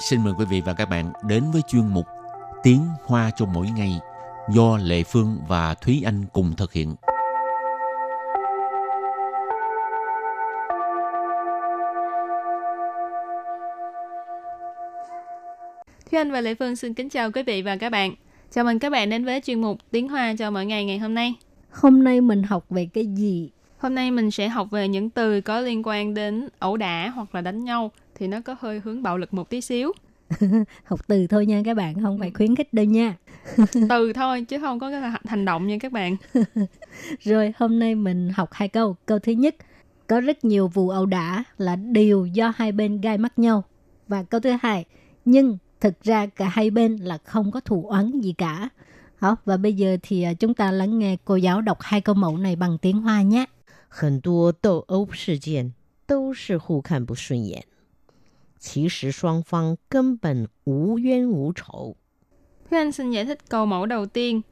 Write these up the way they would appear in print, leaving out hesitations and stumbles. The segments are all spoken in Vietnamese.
xin mời quý vị và các bạn đến với chuyên mục Tiếng Hoa cho mỗi ngày do Lệ Phương và Thúy Anh cùng thực hiện. Thúy Anh và Lệ Phương xin kính chào quý vị và các bạn. Chào mừng các bạn đến với chuyên mục Tiếng Hoa cho mỗi ngày ngày hôm nay. Hôm nay mình học về cái gì? Hôm nay mình sẽ học về những từ có liên quan đến ẩu đả hoặc là đánh nhau. Thì nó có hơi hướng bạo lực một tí xíu. Học từ thôi nha các bạn, không phải khuyến khích đâu nha. Từ thôi chứ không có cái hành động nha các bạn. Rồi hôm nay mình học hai câu. Câu thứ nhất, có rất nhiều vụ ẩu đả là điều do hai bên gai mắt nhau. Và câu thứ hai, nhưng thực ra cả hai bên là không có thù oán gì cả. Đó, và bây giờ thì chúng ta lắng nghe cô giáo đọc hai câu mẫu này bằng tiếng Hoa nhé. 很多斗殴事件都是互看不顺眼，其实双方根本无冤无仇。 Anh xin giải thích câu mẫu đầu tiên.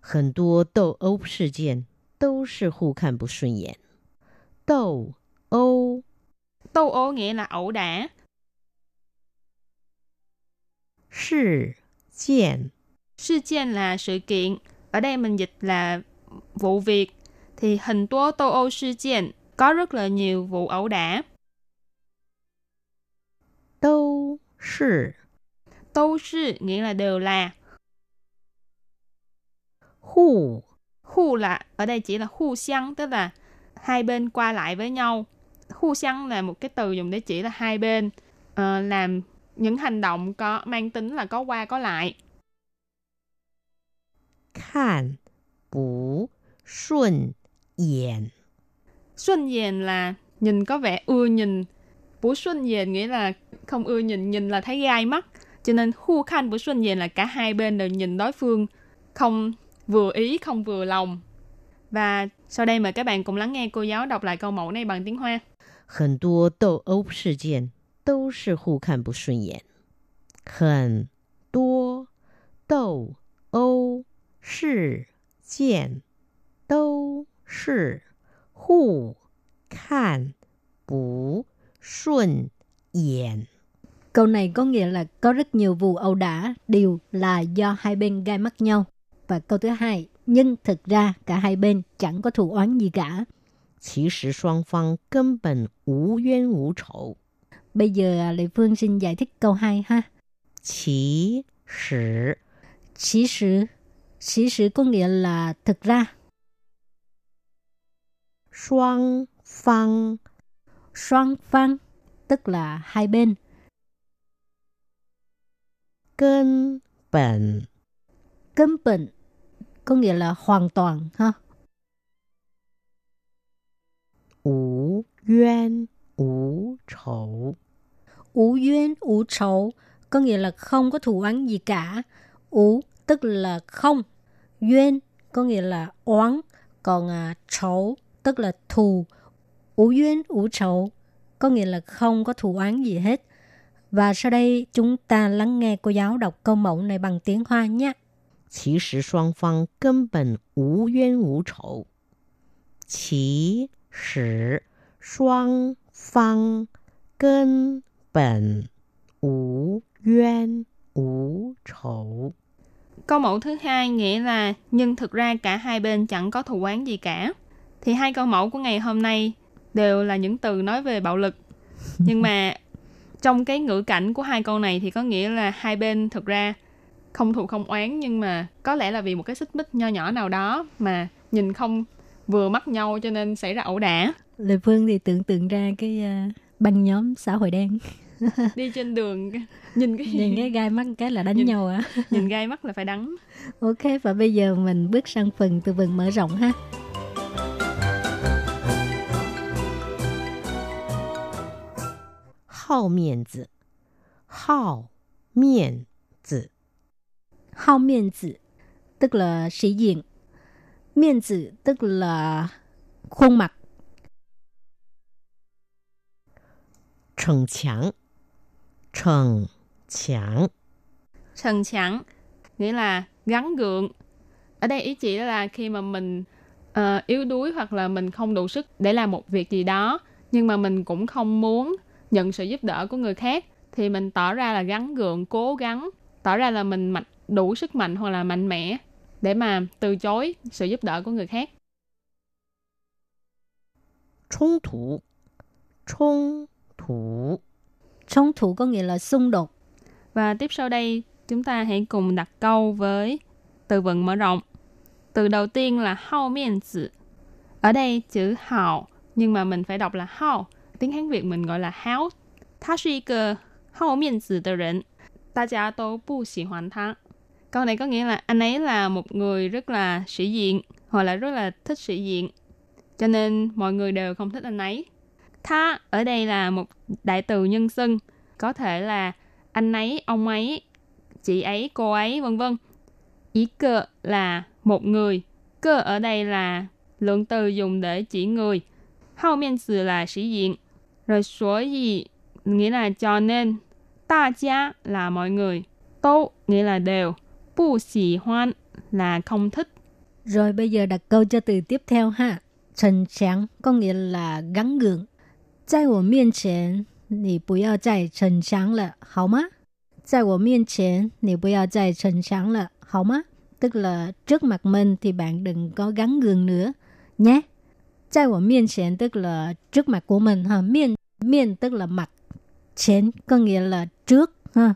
很多斗殴事件都是互看不顺眼。斗殴 斗殴 nghĩa là ẩu đả. 事件 事件 là sự kiện. Ở đây mình dịch là vụ việc. Thì hình tố tô ô sự kiện, có rất là nhiều vụ ẩu đả. Tô sư. Tô sư nghĩa là đều là. Hù. Hù là, ở đây chỉ là hù xiang, tức là hai bên qua lại với nhau. Hù xiang là một cái từ dùng để chỉ là hai bên làm những hành động có mang tính là có qua có lại. Khan bú xuân yền. Xuân yền là nhìn có vẻ ưa nhìn. Bú xuân yền nghĩa là không ưa nhìn, nhìn là thấy gai mắt. Cho nên khu khanh bú xuân yền là cả hai bên đều nhìn đối phương không vừa ý, không vừa lòng. Và sau đây mời các bạn cùng lắng nghe cô giáo đọc lại câu mẫu này bằng tiếng Hoa. 很多斗殴事件都是互看不顺眼。很多斗殴事件 都是互看不顺眼. Câu này có nghĩa là có rất nhiều vụ ẩu đả đều là do hai bên gai mắt nhau. Và câu thứ hai, nhưng thực ra cả hai bên chẳng có thù oán gì cả. 其实双方根本无冤无仇. Bây giờ Lệ Phương xin giải thích câu 2 ha. 其实 có nghĩa là thực ra. 双方 tức là hai bên. 根本 có nghĩa là hoàn toàn ha. 无冤无仇 có nghĩa là không có thù oán gì cả. Ú tức là không, yuan có nghĩa là oán, còn chấu tức là thù. Ú yuan ú chấu có nghĩa là không có thù oán gì hết. Và sau đây chúng ta lắng nghe cô giáo đọc câu mẫu này bằng tiếng Hoa nhé. 其实双方根本无冤无仇。 Câu mẫu thứ hai nghĩa là nhưng thực ra cả hai bên chẳng có thù oán gì cả. Thì hai câu mẫu của ngày hôm nay đều là những từ nói về bạo lực. Nhưng mà trong cái ngữ cảnh của hai câu này thì có nghĩa là hai bên thực ra không thù không oán, nhưng mà có lẽ là vì một cái xích mích nho nhỏ nào đó mà nhìn không vừa mắt nhau cho nên xảy ra ẩu đả. Lệ Phương thì tưởng tượng ra cái băng nhóm xã hội đen. Đi trên đường nhìn cái gai mắt cái là đánh nhau à? Nhìn gai mắt là phải đánh. Ok, và bây giờ mình bước sang phần từ vựng mở rộng ha. Hao面子 tức là sĩ diện. Miễn tử tức là khuôn mặt. Trần chàng nghĩa là gắn gượng. Ở đây ý chỉ là khi mà mình yếu đuối hoặc là mình không đủ sức để làm một việc gì đó, nhưng mà mình cũng không muốn nhận sự giúp đỡ của người khác, thì mình tỏ ra là gắng gượng, cố gắng, tỏ ra là mình đủ sức mạnh hoặc là mạnh mẽ để mà từ chối sự giúp đỡ của người khác. Xung thủ. Xung thủ. Xung thủ có nghĩa là xung đột. Và tiếp sau đây, chúng ta hãy cùng đặt câu với từ vựng mở rộng. Từ đầu tiên là hao miễn tử. Ở đây chữ hào, nhưng mà mình phải đọc là hao. Tiếng Hán Việt mình gọi là háo. Thá suy cơ hao miễn tử tờ rỉnh. Ta cha tô bu xỉ hoàn thá. Câu này có nghĩa là anh ấy là một người rất là sĩ diện, hoặc là rất là thích sĩ diện. Cho nên mọi người đều không thích anh ấy. Tha ở đây là một đại từ nhân xưng. Có thể là anh ấy, ông ấy, chị ấy, cô ấy, vân vân. Ý cơ là một người. Cơ ở đây là lượng từ dùng để chỉ người. Hao miễn tử là sĩ diện. Rồi số gì nghĩa là cho nên. Ta gia là mọi người. Tô nghĩa là đều. Bu xỉ hoan là không thích. Rồi bây giờ đặt câu cho từ tiếp theo ha. Trần tráng có nghĩa là gắng gượng. Tại wo miên chén, nì bù yào zài trần tráng lợ, hào má? Tại wo miên chén, nì bù yào zài trần tráng lợ, hào má? Tức là trước mặt mình thì bạn đừng có gắng gượng nữa, nhé. Tại wo miên chén tức là trước mặt của mình ha. Miên, miên tức là mặt. Chén có nghĩa là trước ha.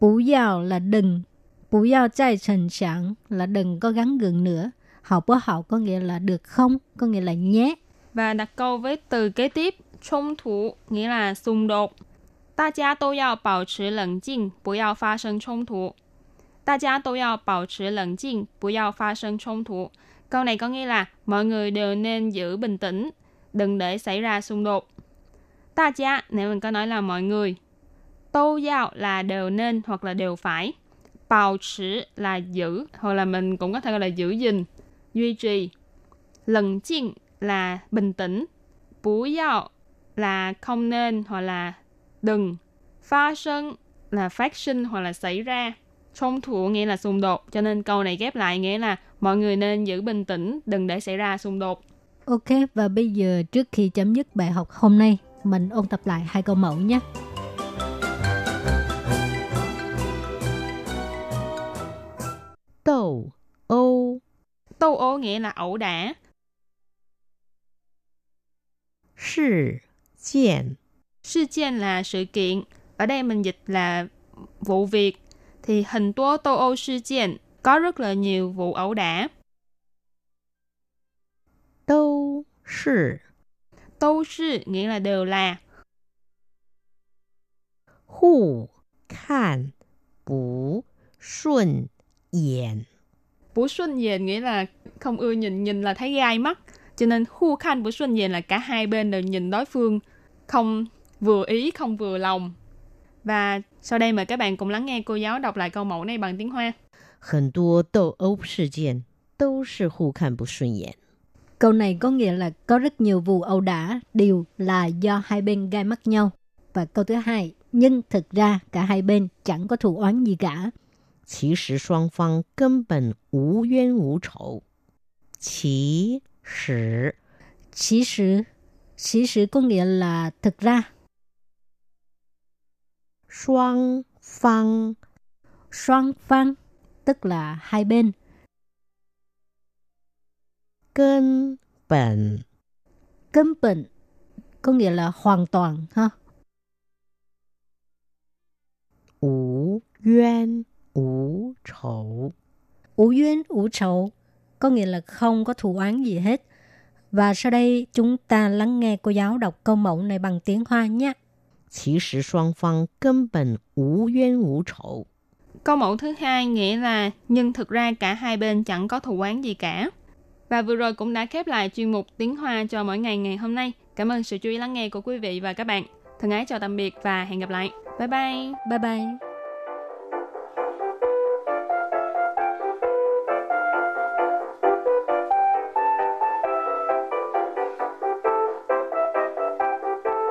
Bù yào là đừng. Bù yào zài trần tráng là đừng có gắng gượng nữa. Hào bó hào có nghĩa là được không, có nghĩa là nhé. Và đặt câu với từ kế tiếp, xung thủ nghĩa là xung đột. Ta gia tô yào bảo trì lạnh tĩnh, bù yào phá sinh xung thủ. Ta gia tô yào bảo trì lạnh tĩnh, bù yào phá sinh xung thủ. Câu này có nghĩa là mọi người đều nên giữ bình tĩnh, đừng để xảy ra xung đột. Ta gia, nếu mình có nói là mọi người. Tô yào là đều nên hoặc là đều phải. Bảo trì là giữ, hoặc là mình cũng có thể gọi là giữ gìn, duy trì. Lạnh tĩnh là bình tĩnh. Bù yào là không nên hoặc là đừng. Phá sinh là phát sinh hoặc là xảy ra. Xung đột nghĩa là xung đột. Cho nên câu này ghép lại nghĩa là mọi người nên giữ bình tĩnh, đừng để xảy ra xung đột. Ok, và bây giờ trước khi chấm dứt bài học hôm nay, mình ôn tập lại hai câu mẫu nhé. Tâu ô. Tâu ô nghĩa là ẩu đả. Sự kiện là sự kiện. Ở đây mình dịch là vụ việc. Thì hình tố tô ô sự kiện, có rất là nhiều vụ ẩu đả. Tô sư nghĩa là đều là. Hù kàn bú xuân yển. Bú xuân yển nghĩa là không ưa nhìn, nhìn là thấy gai mắt. Cho nên hù khan bú xuân yển là cả hai bên đều nhìn đối phương không vừa ý, không vừa lòng. Và sau đây mời các bạn cùng lắng nghe cô giáo đọc lại câu mẫu này bằng tiếng Hoa. Câu này có nghĩa là có rất nhiều vụ ẩu đả đều là do hai bên gai mắt nhau. Và câu thứ hai, nhưng thực ra cả hai bên chẳng có thù oán gì cả. Chí sử có nghĩa là thực ra. Xoang phang tức là hai bên. Cân bẩn có nghĩa là hoàn toàn ha. Ú duyên ú chậu có nghĩa là không có thù oán gì hết. Và sau đây chúng ta lắng nghe cô giáo đọc câu mẫu này bằng tiếng Hoa nhé. Câu mẫu thứ hai nghĩa là nhưng thực ra cả hai bên chẳng có thù oán gì cả. Và vừa rồi cũng đã khép lại chuyên mục Tiếng Hoa cho mỗi ngày hôm nay. Cảm ơn sự chú ý lắng nghe của quý vị và các bạn. Thân ái chào tạm biệt và hẹn gặp lại. Bye bye.